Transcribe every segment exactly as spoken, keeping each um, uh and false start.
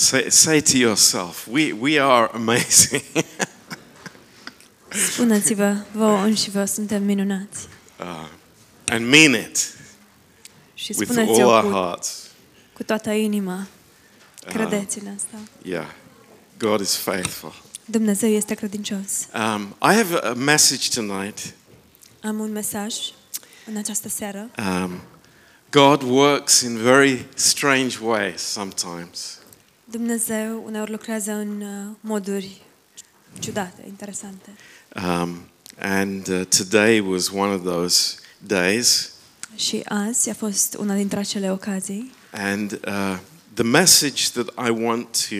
Say, say to yourself, we, we are amazing. Spuneți-vă vouă înșivă, suntem minunați. Uh, and mean it. Și with all our cu, hearts. Cu toată inima. Credeți în asta. Uh, yeah. God is faithful. Dumnezeu este credincios. Um, I have a message tonight. Am un mesaj în această seară. Um, God works in very strange ways sometimes. Dumnezeu uneori lucrează în moduri ciudate, interesante. Um, and uh, today was one of those days. Și azi a fost una dintre acele ocazii. And uh, the message that I want to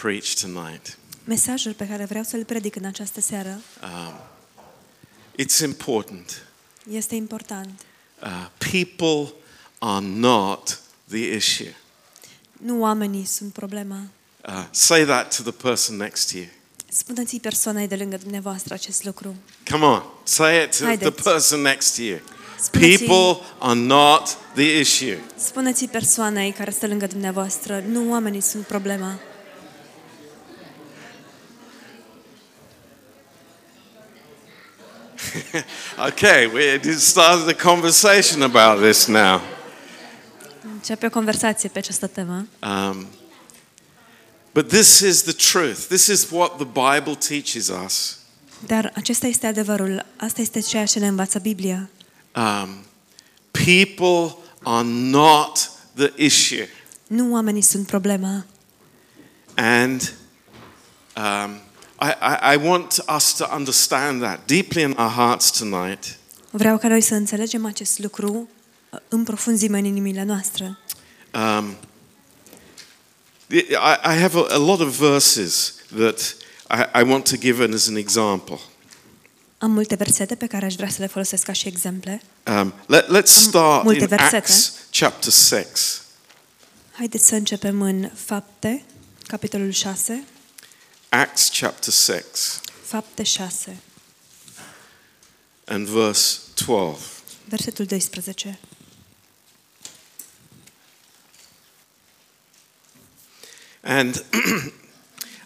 preach tonight. Mesajul pe care vreau să-l predic în această seară. Um, it's important. Este important. Uh, people are not the issue. Nu oamenii sunt problema. Uh, say that to the person next to you. Spuneți persoanei de lângă dumneavoastră acest lucru. Come on, say it to Haideți. The person next to you. Spuneți, people are not the issue. Spuneți persoanei care stă lângă dumneavoastră, nu oamenii sunt problema. Okay, we started the conversation about this now. Începe o conversație pe această temă. Um, But this is the truth. This is what the Bible teaches us. Dar acesta este adevărul. Asta este ceea ce ne învață Biblia. Um, people are not the issue. Nu oamenii sunt problema. And um, I, I, I want us to understand that deeply in our hearts tonight. Vreau ca noi să înțelegem acest lucru în profunzime în inimile noastre. Um, I have a lot of verses that I want to give as an example. Am multe versete pe care aș vrea să le folosesc ca și exemple. Um, let, let's start in versete. Acts chapter six. Haideți să începem în Fapte, capitolul șase. Acts chapter six. Fapte șase. And verse twelve. Versetul doisprezece. And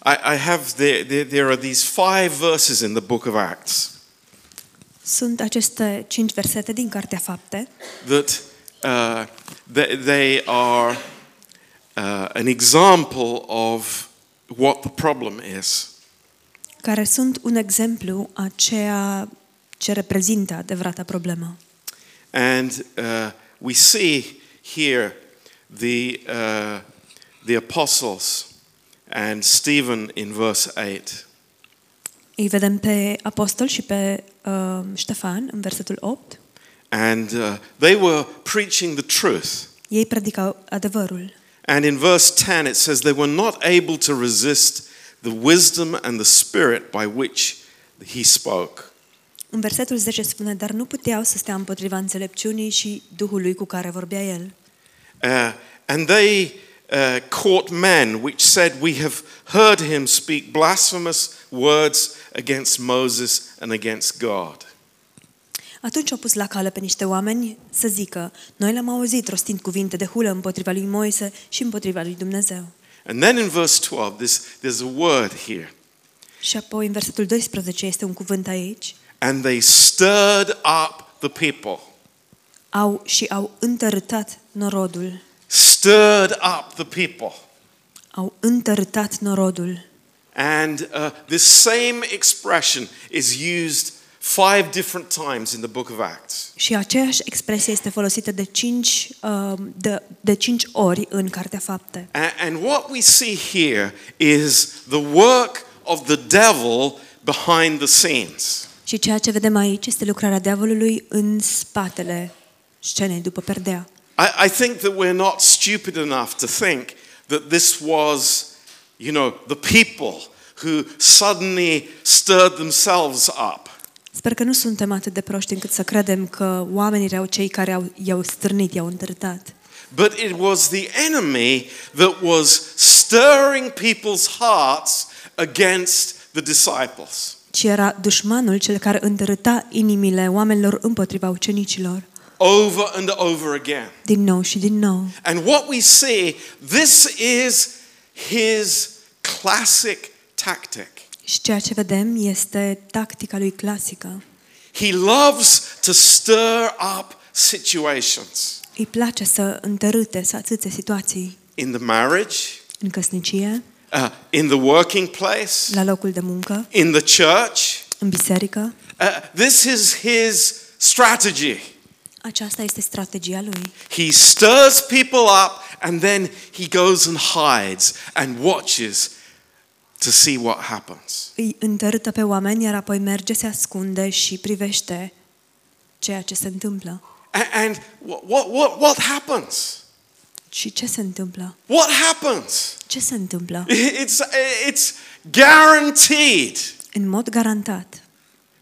I, I have the, the, there are these five verses in the book of Acts. Sunt aceste cinci versete din Cartea Fapte. That uh, they, they are uh, an example of what the problem is. Care sunt un exemplu a ceea ce reprezintă adevărata problemă. And uh, we see here the uh, the apostles and Stephen in verse eight. Îi vedem pe apostoli și pe uh, Ștefan în versetul opt. And uh, they were preaching the truth. Ei predicau adevărul. And in verse ten it says they were not able to resist the wisdom and the spirit by which he spoke. În versetul zece spune, dar nu puteau să stea împotriva înțelepciunii și Duhului cu care vorbea el. Uh, and they Uh, caught men which said, we have heard him speak blasphemous words against Moses and against God. Atunci au pus la cale pe niște oameni să zică, noi l-am auzit rostind cuvinte de hulă împotriva lui Moise și împotriva lui Dumnezeu. And then in verse twelve this, there's a word here. Și apoi în versetul doisprezece este un cuvânt aici. And they stirred up the people. Au și au întărâtat norodul. Stirred up the people. Au întărâtat norodul. And uh, this same expression is used five different times in the book of Acts. Și aceeași expresie este folosită de cinci uh, de, de cinci ori în Cartea Fapte. And, and what we see here is the work of the devil behind the scenes. Și ceea ce vedem aici este lucrarea diavolului în spatele scenei, după perdea. I think that we're not stupid enough to think that this was, you know, the people who suddenly stirred themselves up. Sper că nu suntem atât de proști încât să credem că oamenii erau cei care au i-au stârnit, i-au întărâtat. But it was the enemy that was stirring people's hearts against the disciples. Ci era dușmanul cel care întărâta inimile oamenilor împotriva ucenicilor. Over and over again. Din nou și din nou. And what we see, this is his classic tactic. Și ceea ce vedem este tactica lui clasică. He loves to stir up situations. Îi place să întărâte, să atâțe situații. In the marriage, în căsnicie, uh, in the working place, la locul de muncă, in the church, în biserică. Uh, this is his strategy. Aceasta este strategia lui. He stirs people up and then he goes and hides and watches to see what happens. Îi întărâtă pe oameni, iar apoi merge, se ascunde și privește ceea ce se întâmplă. And what what what happens? Și ce se întâmplă? What happens? Ce se întâmplă? It's it's guaranteed. În mod garantat.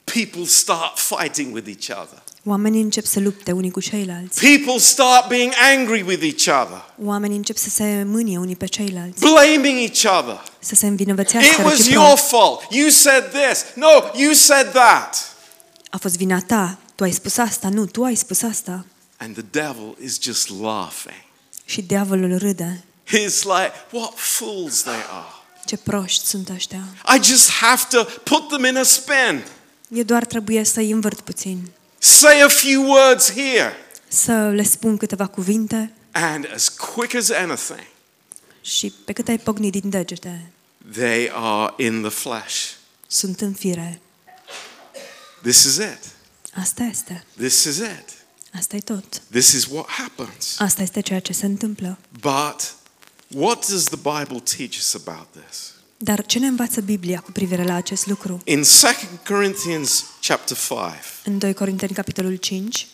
People start fighting with each other. Oamenii încep să lupte unii cu ceilalți. People start being angry with each other. Oamenii încep să se mânie unii pe ceilalți. Blaming each other. Să se învinovățească reciproc. It was your fault. You said this. No, you said that. A fost vina ta. Tu ai spus asta, nu, tu ai spus asta. And the devil is just laughing. Și diavolul râde. It's like, what fools they are. Ce proști sunt ăștia. I just have to put them in a spin. Eu doar trebuie să îi învârt puțin. Say a few words here. Să le spun câteva cuvinte. And as quick as anything. Și pe cât ai pocni din degete. They are in the flesh. Sunt în fire. This is it. Asta este. This is it. Asta e tot. This is what happens. Asta este ceea ce se întâmplă. But what does the Bible teach us about this? Dar ce ne învață Biblia cu privire la acest lucru? In Second Corinthians chapter five. În doi Corinteni capitolul cinci.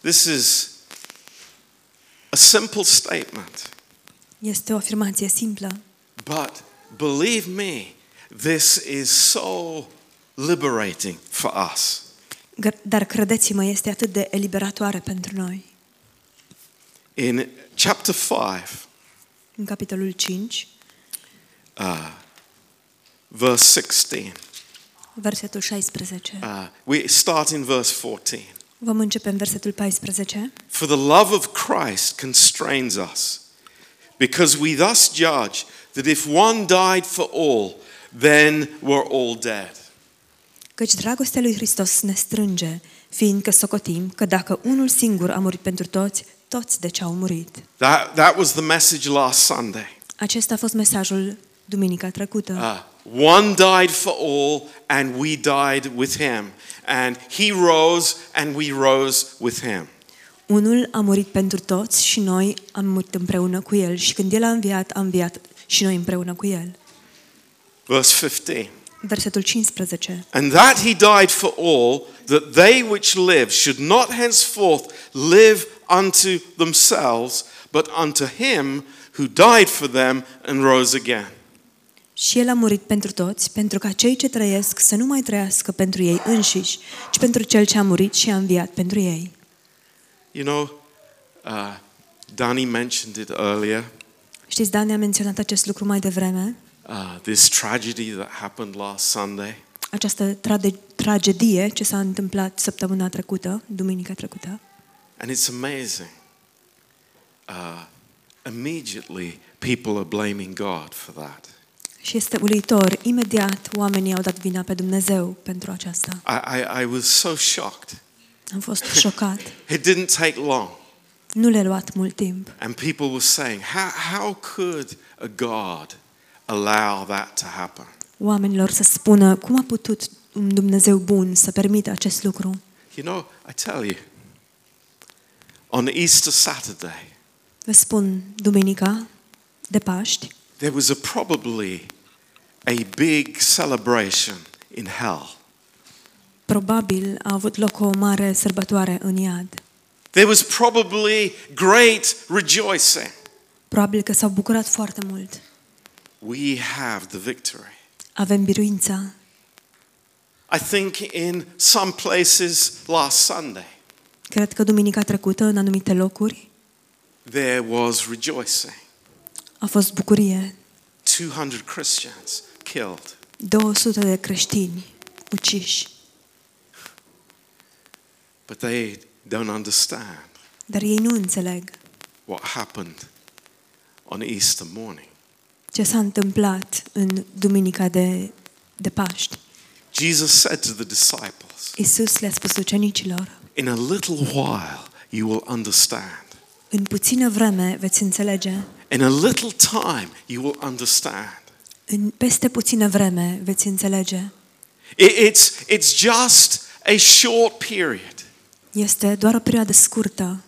This is a simple statement. Este o afirmație simplă. But believe me, this is so liberating for us. Dar credeți-mă, este atât de eliberatoare pentru noi. In chapter five, în capitolul cinci, uh, verse șaisprezece. Versetul șaisprezece. Uh, we start in verse fourteen. Vom începe în versetul paisprezece. For the love of Christ constrains us, because we thus judge that if one died for all, then we're all dead. Căci dragostea lui Hristos ne strânge, fiindcă socotim că dacă unul singur a murit pentru toți, toți deci au murit. That, that was the message last Sunday. Acesta a fost mesajul duminica trecută. Uh, one died for all and we died with him. And he rose and we rose with him. Unul a murit pentru toți și noi am murit împreună cu el. Și când el a înviat, a înviat și noi împreună cu el. Verse fifteen. Versetul cincisprezece. And that he died for all, that they which live should not henceforth live unto themselves, but unto him who died for them and rose again. Și el a murit pentru toți, pentru ca cei ce trăiesc să nu mai trăiască pentru ei înșiși, ci pentru cel ce a murit și a înviat pentru ei. You know, uh, Danny mentioned it earlier. Știți, Danny a menționat acest lucru mai devreme. Uh, this tragedy that happened last Sunday. Această trage- tragedie ce s-a întâmplat săptămâna trecută, duminica trecută. And it's amazing. Uh, immediately people are blaming God for that. Și este uluitor, imediat oamenii au dat vina pe Dumnezeu pentru aceasta. I I, I was so shocked. Am fost șocat. It didn't take long. Nu le-a luat mult timp. And people were saying, how how could a God allow that to happen? Oamenilor să spună, cum a putut un Dumnezeu bun să permită acest lucru? You know, I tell you, on Easter Saturday, vă spun, duminica de Paști, there was a probably a big celebration in hell. Probabil a avut loc o mare sărbătoare în iad. There was probably great rejoicing. Probabil că s-au bucurat foarte mult. We have the victory. Avem biruința. I think in some places last Sunday. Cred că duminica trecută în anumite locuri there was rejoicing. A fost bucurie. two hundred Christians killed. două sute de creștini uciși. But they don't understand. Dar ei nu înțeleg. What happened on Easter morning? Ce s-a întâmplat în duminica de de Paști? Jesus said to the disciples. Isus le-a spus ucenicilor. In a little while you will understand. În puțină vreme veți înțelege. In a little time you will understand. În peste puțină vreme veți înțelege. It's it's just a short period. Este doar o perioadă scurtă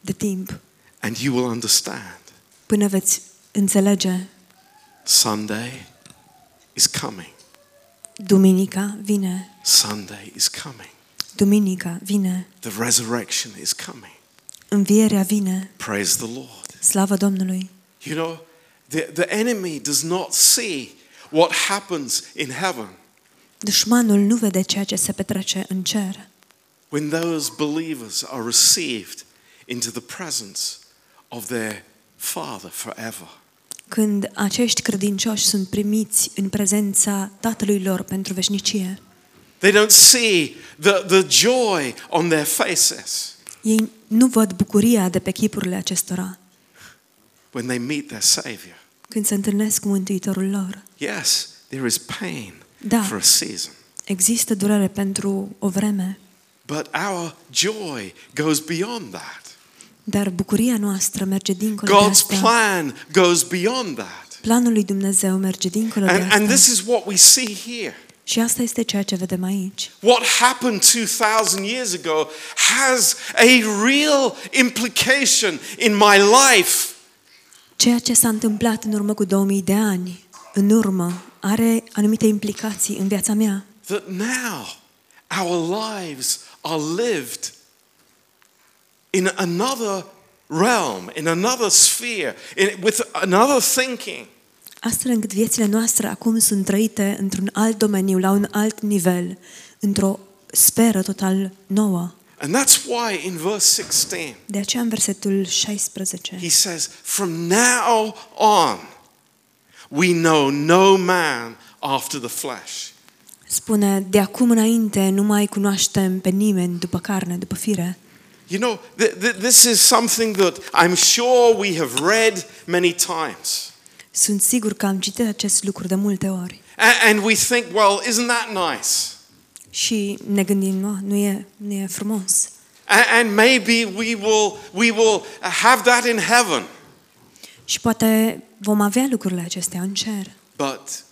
de timp. And you will understand. Până veți înțelege. Sunday is coming. Duminica vine. Sunday is coming. Duminica vine. The resurrection is coming. Învierea vine. Praise the Lord. Slava Domnului. You know, the the enemy does not see what happens in heaven. Dușmanul nu vede ceea ce se petrece în cer. When those believers are received into the presence of their Father forever. Când acești credincioși sunt primiți în prezența Tatălui lor pentru veșnicie. They don't see the the joy on their faces. Ei nu văd bucuria de pe chipurile acestora. When they meet their Savior. Când se întâlnesc cu Mântuitorul lor. Yes, there is pain for a season. Există durere pentru o vreme. But our joy goes beyond that. Dar bucuria noastră merge dincolo de asta. God's plan goes beyond that. Planul lui Dumnezeu merge dincolo de asta. And this is what we see here. Și asta este ceea ce vedem aici. What happened two thousand years ago has a real implication in my life. Ceea ce s-a întâmplat în urmă cu două mii de ani, în urmă, are anumite implicații în viața mea. That now our lives are lived in another realm, in another sphere, in, with another thinking. Astfel încât viețile noastre acum sunt trăite într-un alt domeniu, la un alt nivel, într-o sferă total nouă. And that's why in verse sixteen. De aceea în versetul șaisprezece. He says, from now on we know no man after the flesh. Spune, de acum înainte nu mai cunoaștem pe nimeni după carne, după fire. You know, th- th- this is something that I'm sure we have read many times. Sunt sigur că am citit acest lucru de multe ori. And, and we think, well, isn't that nice? Și ne gândim, nu, nu e, nu e frumos. And, and maybe we will, we will have that in heaven. Și poate vom avea lucrurile acestea în cer. But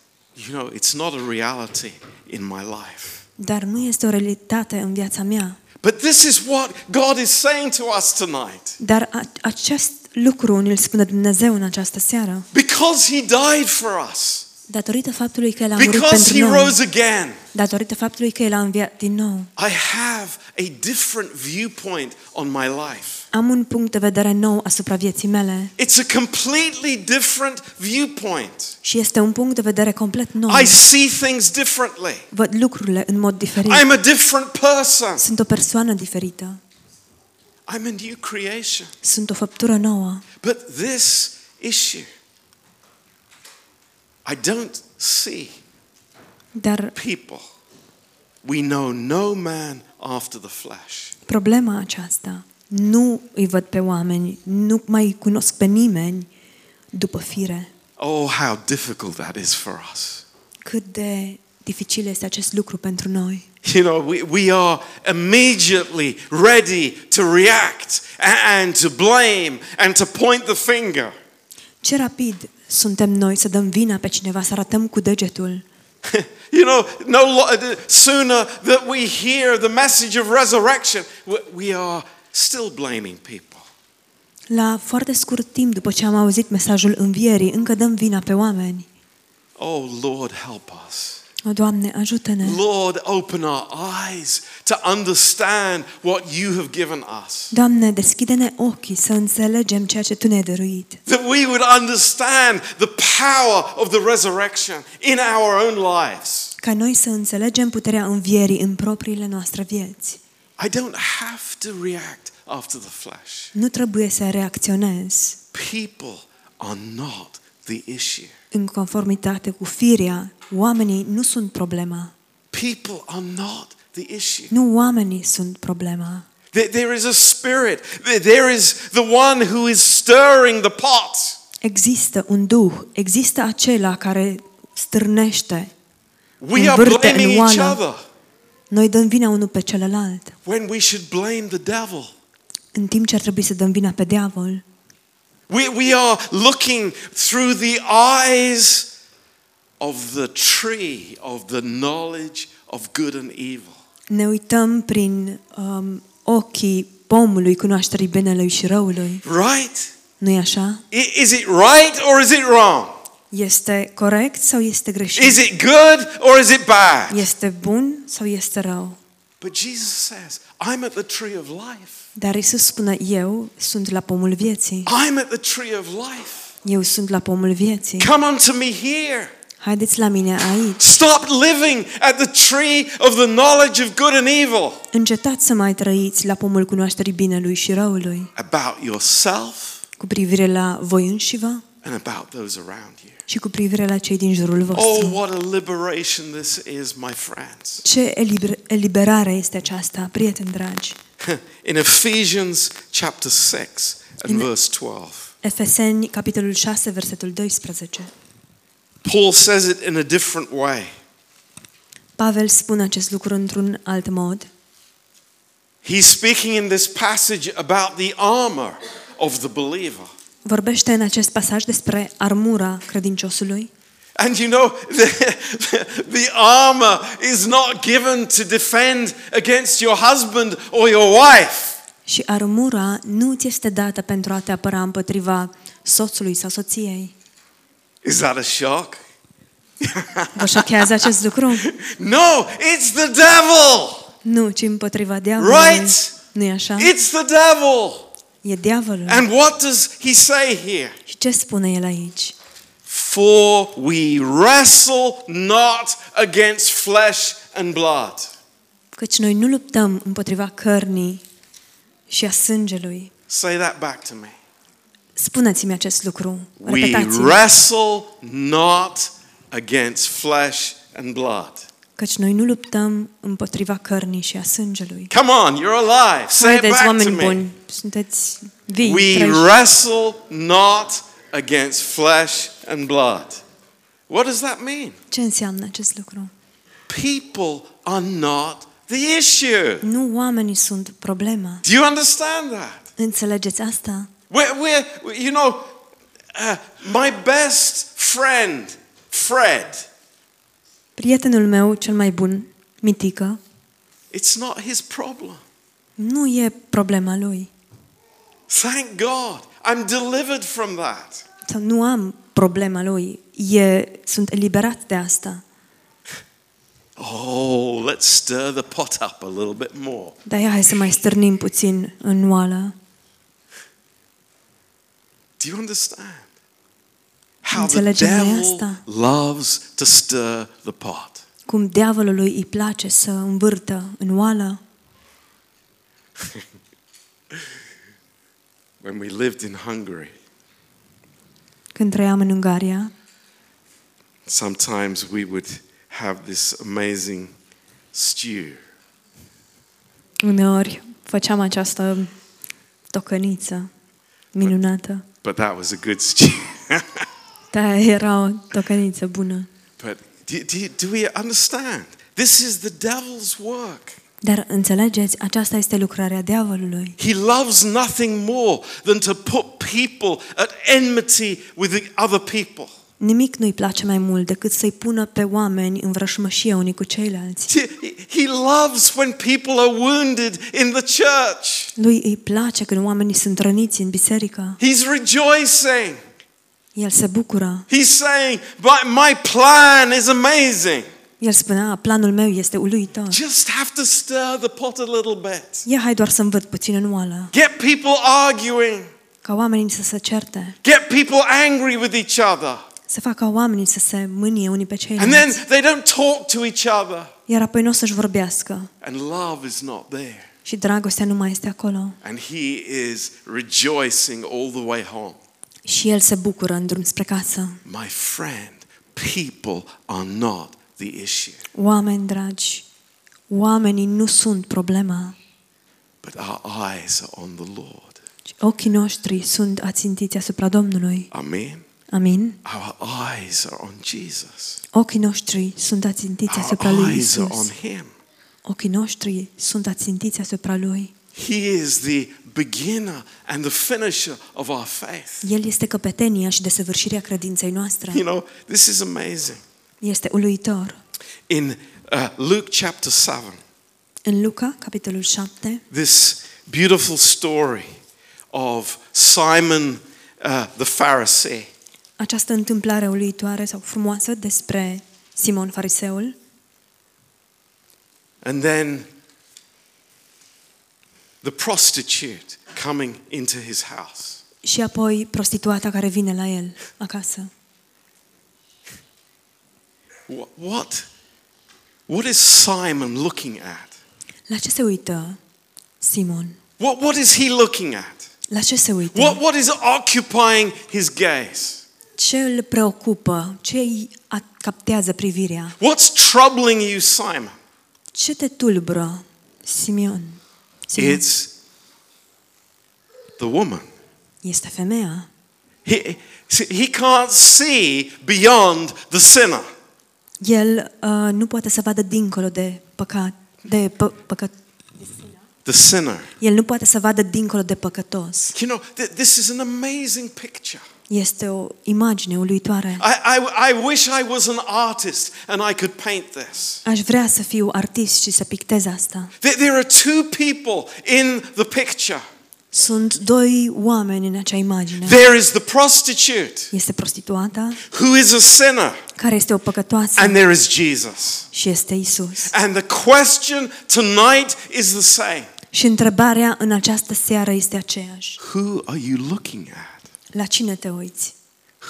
you know, it's not a reality in my life. Dar nu este o realitate în viața mea. But this is what God is saying to us tonight. Dar acest lucru ne-l spune Dumnezeu în această seară. Because he died for us. Datorită faptului că el a murit pentru noi. Because he rose again. Datorită faptului că el a înviat din nou. I have a different viewpoint on my life. Am un punct de vedere nou asupra vieții mele. It's a completely different viewpoint. Și este un punct de vedere complet nou. I see things differently. Văd lucrurile în mod diferit. I'm a different person. Sunt o persoană diferită. I'm a new creation. Sunt o făptură nouă. But this issue I don't see. Dar people, we know no man after the flesh. Problema aceasta, nu îi văd pe oameni, nu mai cunosc pe nimeni după fire. Oh, how difficult that is for us. Cât de dificil este acest lucru pentru noi. You know, we we are immediately ready to react and to blame and to point the finger. Ce rapid suntem noi să dăm vina pe cineva, să arătăm cu degetul. You know, no sooner that we hear the message of resurrection, we are still blaming people. La foarte scurt timp după ce am auzit mesajul învierii, încă dăm vina pe oameni. Oh Lord, help us. O Doamne, ajută-ne. Lord, open our eyes to understand what you have given us. Doamne, deschide-ne ochii să înțelegem ceea ce tu ne-ai dăruit. That we would understand the power of the resurrection in our own lives. Ca noi să înțelegem puterea învierii în propriile noastre vieți. I don't have to react after the flesh. Nu trebuie să reacționez. People are not the issue. În conformitate cu firea, oamenii nu sunt problema. People are not the issue. Nu oamenii sunt problema. There is a spirit. There is the one who is stirring the pot. Există un duh, există acela care stârnește. We are blaming each other. Noi dăm vina unul pe celălalt. When we should blame the devil. În timp ce ar trebui să dăm vina pe diavol. We we are looking through the eyes of the tree of the knowledge of good and evil. Ne uităm prin um, ochii pomului cunoașterii binelui și răului. Right? Nu-i așa? Is it right or is it wrong? Este corect sau este greșit? Is it good or is it bad? Este bun sau este rău? But Jesus says, I'm at the tree of life. Dar Isus spune, eu sunt la pomul vieții. I'm at the tree of life. Eu sunt la pomul vieții. Come unto me here. Haideți la mine aici. Stop living at the tree of the knowledge of good and evil. Încetați să mai trăiți la pomul cunoașterii binelui și răului. About yourself. Cu privire la voi înșivă. And about those around you. Și cu privire la cei din jurul vostru. Oh, what a liberation this is, my friends. Ce eliberare este aceasta, prieteni dragi. In Ephesians chapter six and verse twelve. Efeseni capitolul șase versetul doisprezece. Paul says it in a different way. Pavel spune acest lucru într-un alt mod. He's speaking in this passage about the armor of the believer. Vorbește în acest pasaj despre armura credinciosului. And you know the, the armor is not given to defend against your husband or your wife. Și armura nu ți este dată pentru a te apăra împotriva soțului sau soției. Is that a shock? Vă șochează acest lucru? No, it's the devil. Nu, ci împotriva diavolului. Right? Nu-i așa? It's the devil. E diavolul. And what does he say here? Și ce spune el aici? For we wrestle not against flesh and blood. Căci noi nu luptăm împotriva cărnii și a sângelui. Say that back to me. Spuneți-mi acest lucru. Repetați-mi. We wrestle not against flesh and blood. Căci noi nu luptăm împotriva cărnii și a sângelui. Come on, you're alive. Say it back to me. Sunteți vii. We wrestle not against flesh and blood. What does that mean? Ce înseamnă acest lucru? People are not the issue. Nu oamenii sunt problema. Do you understand that? Înțelegeți asta? We're, we're, you know, uh, my best friend, Fred. Prietenul meu cel mai bun, Mitică. It's not his problem. Nu e problema lui. Thank God, I'm delivered from that. Nu am problema lui. E, sunt eliberat de asta. Oh, let's stir the pot up a little bit more. Dar hai să mai stârnim puțin în oală. Do you understand? How the devil loves to stir the pot. Cum diavolului îi place să învârtă în oală. When we lived in Hungary. Când trăiam în Ungaria. Sometimes we would have this amazing stew. Uneori făceam această tocăniță minunată. But that was a good stew. Da, era o tocăniță bună. But do, do, do we understand? This is the devil's work. Dar înțelegeți, aceasta este lucrarea diavolului. He loves nothing more than to put people at enmity with the other people. Nimic nu-i place mai mult decât să-i pună pe oameni în vrășmășie unii cu ceilalți. He loves when people are wounded in the church. Lui îi place când oamenii sunt răniți în biserică. He's rejoicing. El se bucură. He's saying, but my plan is amazing. El spunea, planul meu este uluitor. Just have to stir the pot a little bit. Ia hai doar să învăț puțin în oală. Get people arguing. Ca oamenii să se certe. Get people angry with each other. Să facă oamenii să se mânie unii pe ceilalți. And then they don't talk to each other. Iar apoi nu o să-și vorbească. And love is not there. Și dragostea nu mai este acolo. And he is rejoicing all the way home. Și el se bucură în drum spre casă. My friend, people are not the issue. Oameni dragi, Oamenii nu sunt problema. But our eyes are on the Lord. Ochii noștri sunt ațintiți asupra Domnului. Amen. Amin. Our eyes are on Jesus. Ochii noștri sunt ațintiți asupra lui Isus. Ochii noștri sunt ațintiți asupra lui. He is the beginner and the finisher of our faith. El este căpetenia și desăvârșirea credinței noastre. You know, this is amazing. Este uluitor. In uh, Luke chapter seven. În Luca capitolul șapte. This beautiful story of Simon uh, the Pharisee. Această întâmplare uluitoare sau frumoasă despre Simon fariseul. And then the prostitute coming into his house. Și apoi prostituata care vine la el acasă. What what is Simon looking at? La ce se uită Simon? What what is he looking at? La ce se uită? What what is occupying his gaze? Ce îl preocupă? Ce îi captează privirea? What's troubling you, Simon? Ce te tulbură, Simeon? Simeon? It's the woman. Este femeia. He, he can't see beyond the sinner. El uh, nu poate să vadă dincolo de păcat, de pă, păcat. The sinner. El nu poate să vadă dincolo de păcătos. You know, this is an amazing picture. Este o imagine uluitoare. I, I, I wish I was an artist and I could paint this. Aș vrea să fiu artist și să pictez asta. There, there are two people in the picture. Sunt doi oameni în acea imagine. There is the prostitute. Este prostituata. Who is a sinner. Care este o păcătoasă. And there is Jesus. Și este Isus. And the question tonight is the same. Și întrebarea în această seară este aceeași. Who are you looking at? La cine te uiți?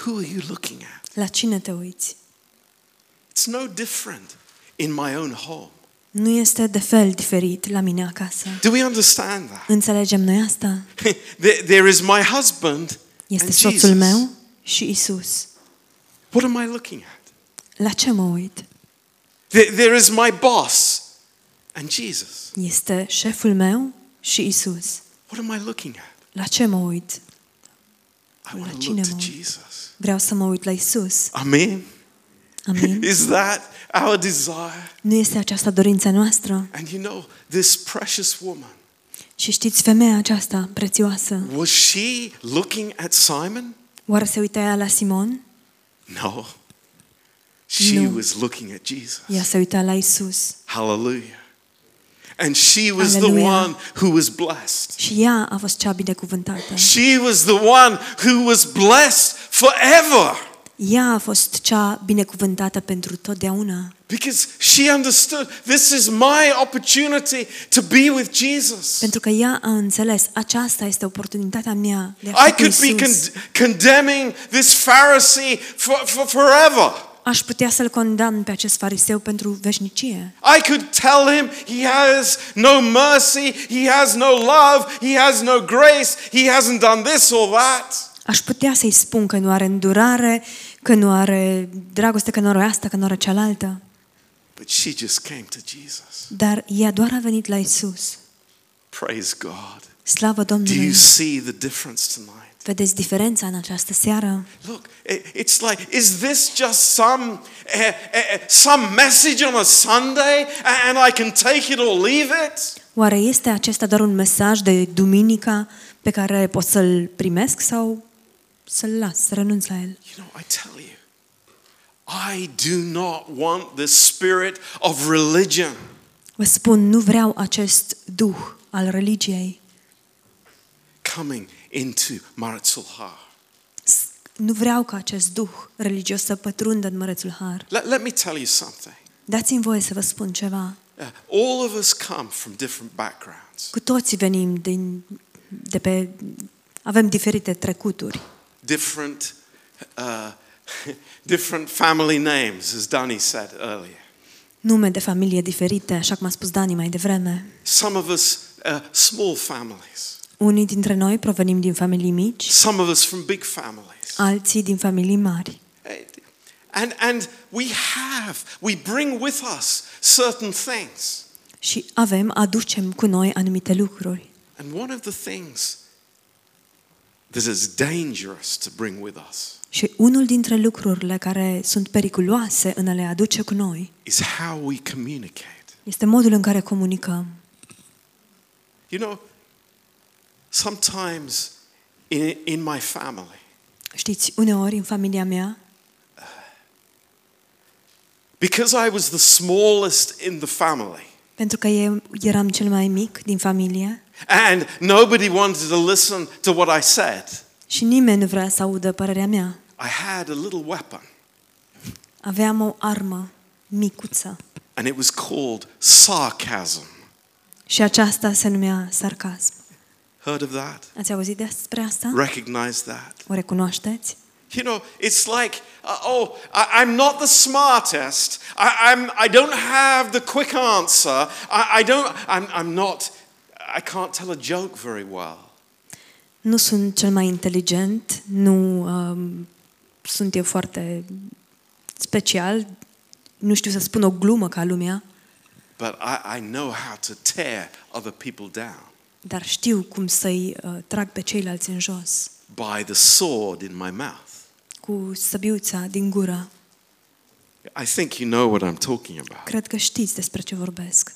Who are you looking at? La cine te uiți? It's no different in my own home. Nu este de fel diferit la mine acasă. Do we understand that? Înțelegem noi asta? There, there is my husband este and soțul Jesus. Meu și Isus. What am I looking at? La ce mă uit? There, there is my boss and Jesus. Este șeful meu și Isus. What am I looking at? La ce mă uit? I want to look to Jesus. Vreau să mă uit la Isus. Amen. Amen. Is that our desire? Nu este aceasta dorința noastră? And you know this precious woman. Și știți femeia aceasta prețioasă? Was she looking at Simon? Oare se uita ea la Simon? No. She nu. was looking at Jesus. Ea se uita la Isus. Hallelujah. And she was Alleluia. The one who was blessed. Și ea a fost cea binecuvântată. She was the one who was blessed forever. Ea a fost cea binecuvântată pentru totdeauna. Because she understood this is my opportunity to be with Jesus. Pentru că ea a înțeles aceasta este oportunitatea mea de a fi cu Isus. I could be con- condemning this Pharisee for, for forever. Aș putea să-l condamn pe acest fariseu pentru veșnicie. I could tell him he has no mercy, he has no love, he has no grace, he hasn't done this or that. Aș putea să-i spun că nu are îndurare, că nu are dragoste, că nu are asta, că nu are cealaltă. But she just came to Jesus. Dar ea doar a venit la Isus. Praise God. Slavă Domnului. Do you see the difference tonight? Vedeți diferența în această seară? Look, it's like is this just some uh, uh, some message on a Sunday and I can take it or leave it? Oare este acesta doar un mesaj de duminică pe care pot să-l primesc sau să-l las, să renunț la el? You know, I tell you, I do not want the spirit of religion. Vă spun, nu vreau acest duh al religiei. Coming into Mărețul Har. Nu vreau ca acest duh religios să pătrundă în Mărețul Har. Let, let me tell you something. Dați-mi voie să vă spun ceva. Uh, all of us come from different backgrounds. Cu toții venim din de pe avem diferite trecuturi. Different uh, different family names, as Danny said earlier. Nume de familie diferite, așa cum a spus Dani mai devreme. Some of us uh, small families. Unii dintre noi provenim din familii mici. Some of us from big families. Alții din familii mari. And and we have we bring with us certain things. Și avem, aducem cu noi anumite lucruri. And one of the things that is dangerous to bring with us. Și unul dintre lucrurile care sunt periculoase în a le aduce cu noi is how we communicate. Este modul în care comunicăm. You know, sometimes in in my family. Știți, uneori în familia mea, because I was the smallest in the family. Pentru că eu eram cel mai mic din familie. And nobody wanted to listen to what I said. Și nimeni nu vrea să audă părerea mea. I had a little weapon. Aveam o armă micuță. And it was called sarcasm. Și aceasta se numea sarcasm. Heard of that? Ați auzit despre asta? Recognize that? O recunoașteți? You know, it's like, uh, oh, I, I'm not the smartest. I, I'm, I don't have the quick answer. I, I don't. I'm, I'm not. I can't tell a joke very well. Nu sunt cel mai inteligent. Nu um, sunt eu foarte special. Nu știu să spun o glumă ca lumea. But I, I know how to tear other people down. Dar știu cum să-i uh, trag pe ceilalți în jos. By the sword in my mouth. Cu săbiuța din gură. I think you know what I'm talking about. Cred că știți despre ce vorbesc.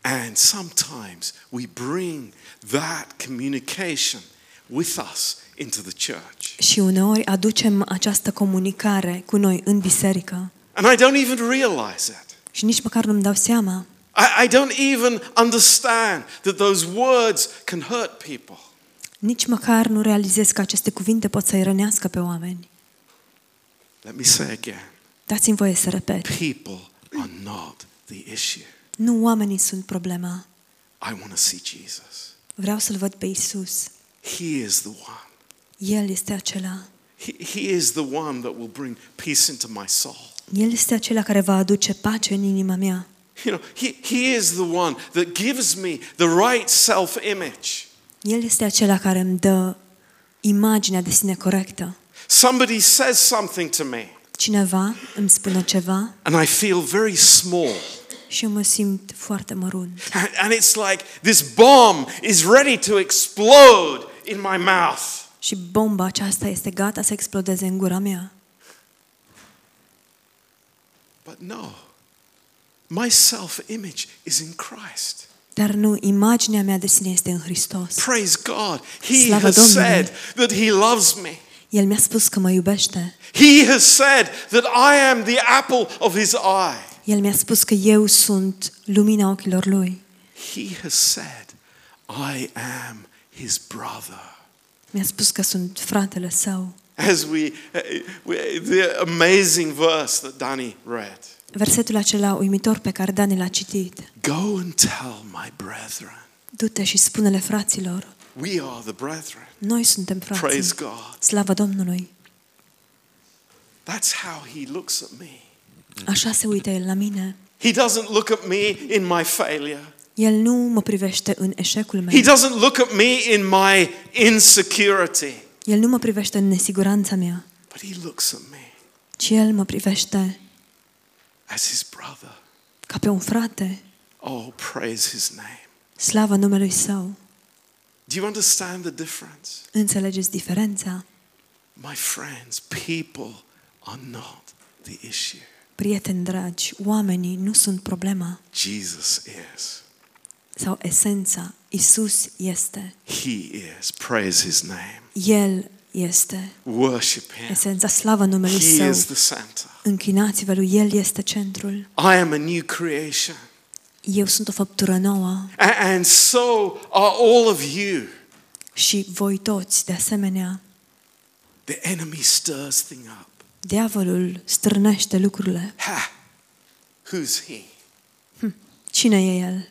And sometimes we bring that communication with us into the church. Și uneori aducem această comunicare cu noi în biserică. And I don't even realize it. Și nici măcar nu-mi dau seama. I, I don't even understand that those words can hurt people. Nici măcar nu realizez că aceste cuvinte pot să-i rănească pe oameni. Let me say again. Dați-mi voie să repet. People are not the issue. Nu oamenii sunt problema. I want to see Jesus. Vreau să-l văd pe Isus. He is the one. El este acela. He, he is the one that will bring peace into my soul. El este acela care va aduce pace în inima mea. You know, he he is the one that gives me the right self-image. El este acela care îmi dă imaginea de sine corectă. Somebody says something to me. Cineva îmi spune ceva. And I feel very small. Și eu mă simt foarte mărunt. And, and it's like this bomb is ready to explode in my mouth. Și bomba aceasta este gata să explodeze în gura mea. But no. My self-image is in Christ. Dar nu, imaginea mea de sine este în Hristos. Praise God. He has said that he loves me. El mi-a spus că mă iubește. He has said that I am the apple of his eye. El mi-a spus că eu sunt lumina ochilor lui. He has said I am his brother. Mi-a spus că sunt fratele său. As we, we the amazing verse that Danny read. Versetul acela uimitor pe care Dani l-a citit. Go and tell my brethren. Du-te și spune-le fraților. We are the brethren. Noi suntem frații. Praise God. Slava Domnului. That's how he looks at me. Așa se uită el la mine. He doesn't look at me in my failure. El nu mă privește în eșecul meu. He doesn't look at me in my insecurity. El nu mă privește în nesiguranța mea. But he looks at me. Ci el mă privește as his brother. Ca pe un frate. Oh, praise his name. Slava numelui său. Do you understand the difference? Înțelegeți diferența? My friends, people are not the issue. Prieteni dragi, oamenii nu sunt problema. Jesus is. Sau esența, Isus este. He is. Praise his name. El este. Worship him. Esența, slava numelui Său. He is the center. Închinați-vă lui, El este centrul. I am a new creation. Eu sunt o făptură nouă. And so are all of you. Și voi toți, de asemenea. The enemy stirs things up. Diavolul strânește lucrurile. Ha! Who's he? Hm. Cine e el?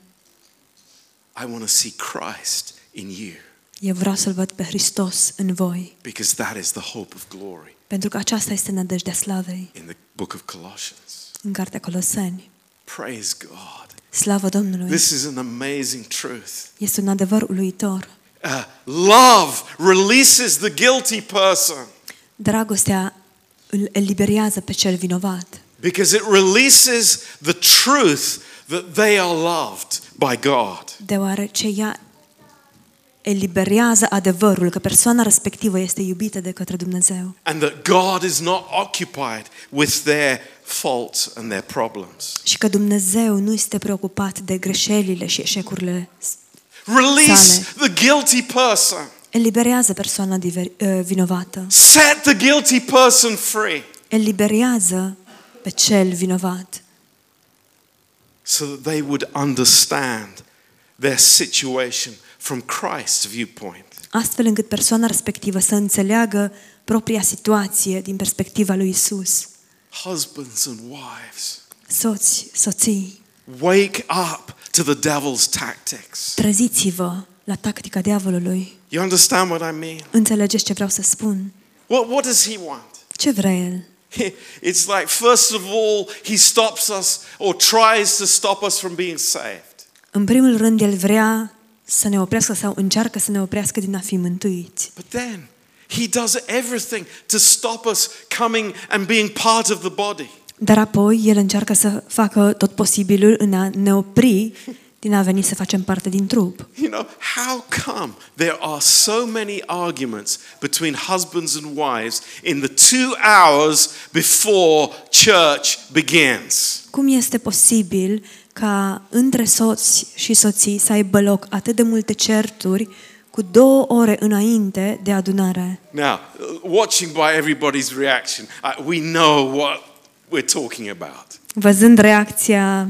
I want to see Christ in you. Eu vreau să-l văd pe Hristos în voi. Because that is the hope of glory. Pentru că aceasta este nădejdea slavei. In the book of Colossians. În cartea Coloseni. Praise God. Slava Domnului. This is an amazing truth. Este un adevăr uluitor. Uh, love releases the guilty person. Dragostea îl eliberează pe cel vinovat. Because it releases the truth that they are loved by God. Deoarece ea eliberează adevărul că persoana respectivă este iubită de către Dumnezeu. And that God is not occupied with their faults and their problems. Și că Dumnezeu nu este preocupat de greșelile și eșecurile sale. Release the guilty person. Eliberează persoana vinovată. Set the guilty person free. Eliberează pe cel vinovat. So that they would understand their situation from Christ's viewpoint. Astfel încât persoana respectivă să înțeleagă propria situație din perspectiva lui Isus. Husbands and wives. Soți, soții. Wake up to the devil's tactics. Treziți-vă la tactica diavolului. You understand what I mean? Înțelegeți ce vreau să spun? What what does he want? Ce vrea el? It's like first of all he stops us or tries to stop us from being saved. În primul rând el vrea să ne oprească sau încearcă să ne oprească din a fi mântuiți. But then he does everything to stop us coming and being part of the body. Dar apoi el încearcă să facă tot posibilul în a ne opri din a veni să facem parte din trup. You know, how come there are so many arguments between husbands and wives in the two hours before church begins? Cum este posibil ca între soți și soții să aibă loc atât de multe certuri cu două ore înainte de adunare? Now, watching by everybody's reaction, we know what we're talking about. Văzând reacția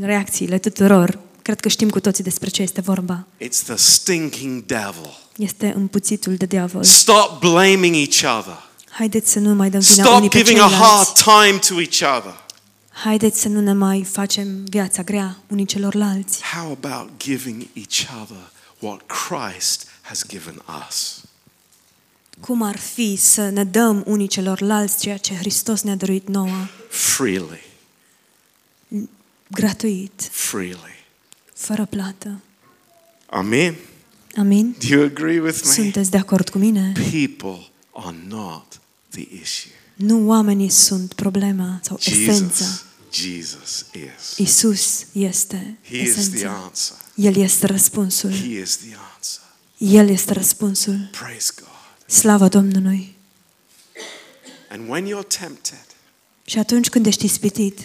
reacțiile tuturor, cred că știm cu toții despre ce este vorba. It's the stinking devil. Este împuțitul de diavol. Stop blaming each other. Haideți să nu mai dăm vina Stop unii pe ceilalți. Stop giving a hard time to each other. Haideți să nu ne mai facem viața grea unii celorlalți. How about giving each other what Christ has given us? Cum ar fi să ne dăm unii celorlalți ceea ce Hristos ne-a dăruit nouă? Freely. Gratuit. Freely. Fără plată. Amen. Amen. Do you agree with me? Sunteți de acord cu mine? People are not the issue. Nu oamenii sunt problema sau esența. Jesus is. Isus este esența. El este răspunsul. He is the answer. El este răspunsul. Praise God. Slava Domnului. And when you're tempted. Și atunci când ești ispitit.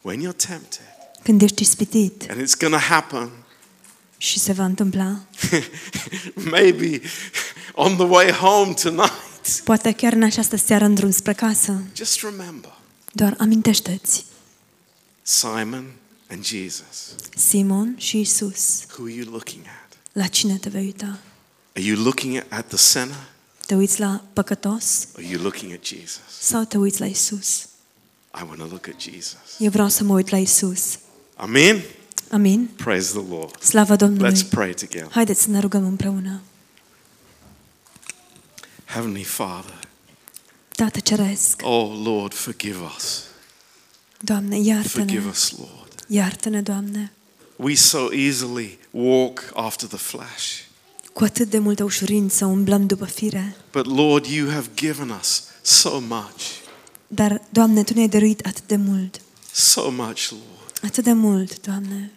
When you're tempted. Când ești ispitit. And it's going to happen. Și se va întâmpla. Maybe on the way home tonight. Poate chiar în această seară în drum spre casă. Just remember. Doar amintește-ți. Simon and Jesus. Simon și Isus. Who are you looking at? La cine te vei uita? Are you looking at the sinner? Te uiți la păcătos? Are you looking at Jesus? Sau te uiți la Isus? I want to look at Jesus. Eu vreau să mă uit la Isus. Amen. Amen. Praise the Lord. Slava Domnului. Let's pray together. Haideți să ne rugăm împreună. Heavenly Father. Tată ceresc. Oh Lord, forgive us. Doamne, iartă-ne. Forgive us, Lord. Iartă-ne, Doamne. We so easily walk after the flesh. Cu atât de multă ușurință umblăm după fire. But Lord, you have given us so much. Dar, Doamne, Tu ne-ai dăruit atât de mult. So much, Lord. Atât de mult, Doamne.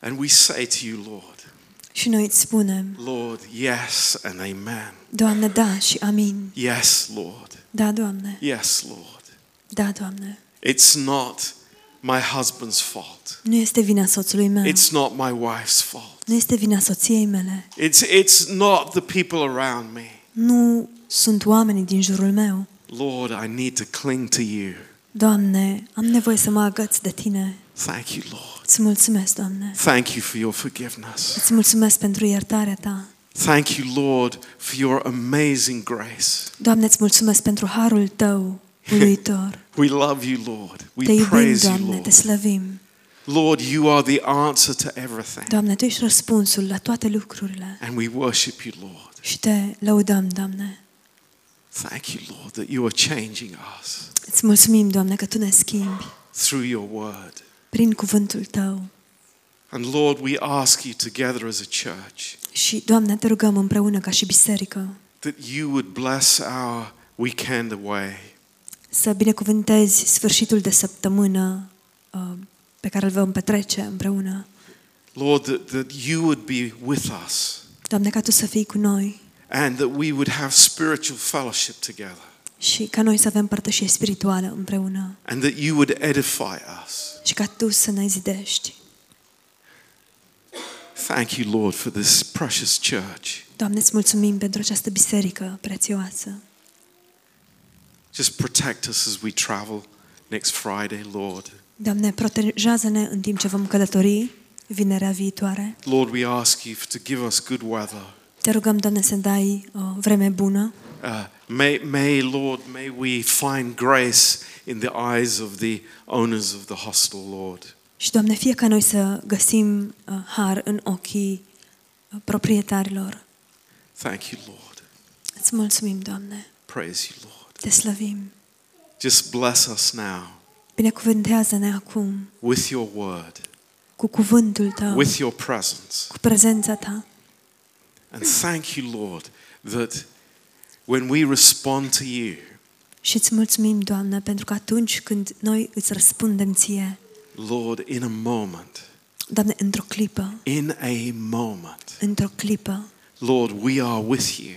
And we say to you, Lord. Și noi îți spunem. Lord, yes and amen. Doamne, da și amin. Yes, Lord. Da, Doamne. Yes, Lord. Da, Doamne. It's not my husband's fault. Nu este vina soțului meu. It's not my wife's fault. Nu este vina soției mele. It's it's not the people around me. Nu sunt oamenii din jurul meu. Lord, I need to cling to you. Doamne, am nevoie să mă agăț de tine. Thank you, Lord. Îți mulțumesc, Doamne. Thank you for your forgiveness. Îți mulțumesc pentru iertarea ta. Thank you, Lord, for your amazing grace. Doamne, îți mulțumesc pentru harul tău uluitor. We love you, Lord. We iubim, praise Doamne, you, Lord. Te slăvim. Lord, you are the answer to everything. Doamne, tu ești răspunsul la toate lucrurile. And we worship you, Lord. Și te lăudăm, Doamne. Thank you, Lord, that you are changing us. Îți mulțumim, Doamne, că tu ne schimbi. Through your word. Prin cuvântul tău. And Lord, we ask you together as a church. Și Doamne, te rugăm împreună ca și biserică. That you would bless our weekend away. Să binecuvântezi sfârșitul de săptămână uh, pe care îl vom petrece împreună. Lord, that, that you would be with us. Doamne, ca tu să fii cu noi. And that we would have spiritual fellowship together. Și ca noi să avem părtășie spirituală împreună. And that you would edify us. Și ca tu să ne zidești. Thank you, Lord, for this precious church. Doamne, îți mulțumim pentru această biserică prețioasă. Just protect us as we travel next Friday, Lord. Doamne, protejează-ne în timp ce vom călători vinerea viitoare. Lord, we ask you to give us good weather. Te rugăm, Doamne, să dai o vreme bună. Uh, may, may, Lord, may we find grace in the eyes of the owners of the hostel, Lord. Și, Doamne, fie ca noi să găsim uh, har în ochii uh, proprietarilor. Thank you, Lord. Îți mulțumim, Doamne. Praise you, Lord. Te slăvim. Just bless us now. Binecuvântează-ne acum. With your word. Cu cuvântul tău. With your presence. Cu prezența ta. And thank you, Lord, that when we respond to you. Și îți mulțumim, Doamne, pentru că atunci când noi îți răspundem ție. Lord, in a moment. Doamne, într-o clipă. In a moment. Într-o clipă. Lord, we are with you.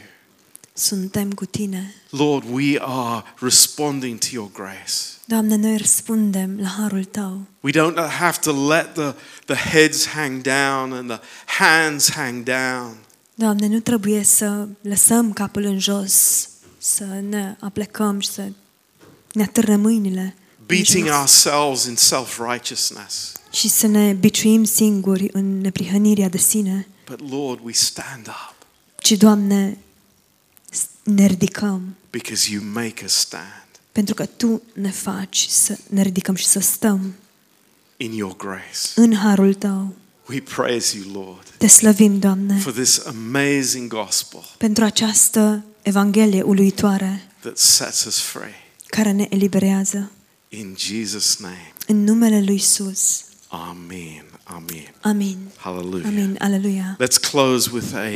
Suntem cu tine. Lord, we are responding to your grace. Doamne, noi răspundem la harul tău. We don't have to let the the heads hang down and the hands hang down. Doamne, nu trebuie să lăsăm capul în jos, să ne aplecăm și să ne atârnăm mâinile. Beating ourselves in self-righteousness. Și să ne biciuim singuri în neprihănirea de sine. But Lord, we stand up. Ci, Doamne, ne ridicăm. Because you make us stand. Pentru că tu ne faci să ne ridicăm și să stăm. In your grace. În harul tău. We praise you, Lord. Te slăvim, Doamne. For this amazing gospel. Pentru această evanghelie uluitoare. That sets us free. Care ne eliberează. In Jesus' name. În numele lui Iisus. Amen. Amen. Amen. Hallelujah. Amen. Hallelujah. Let's close with a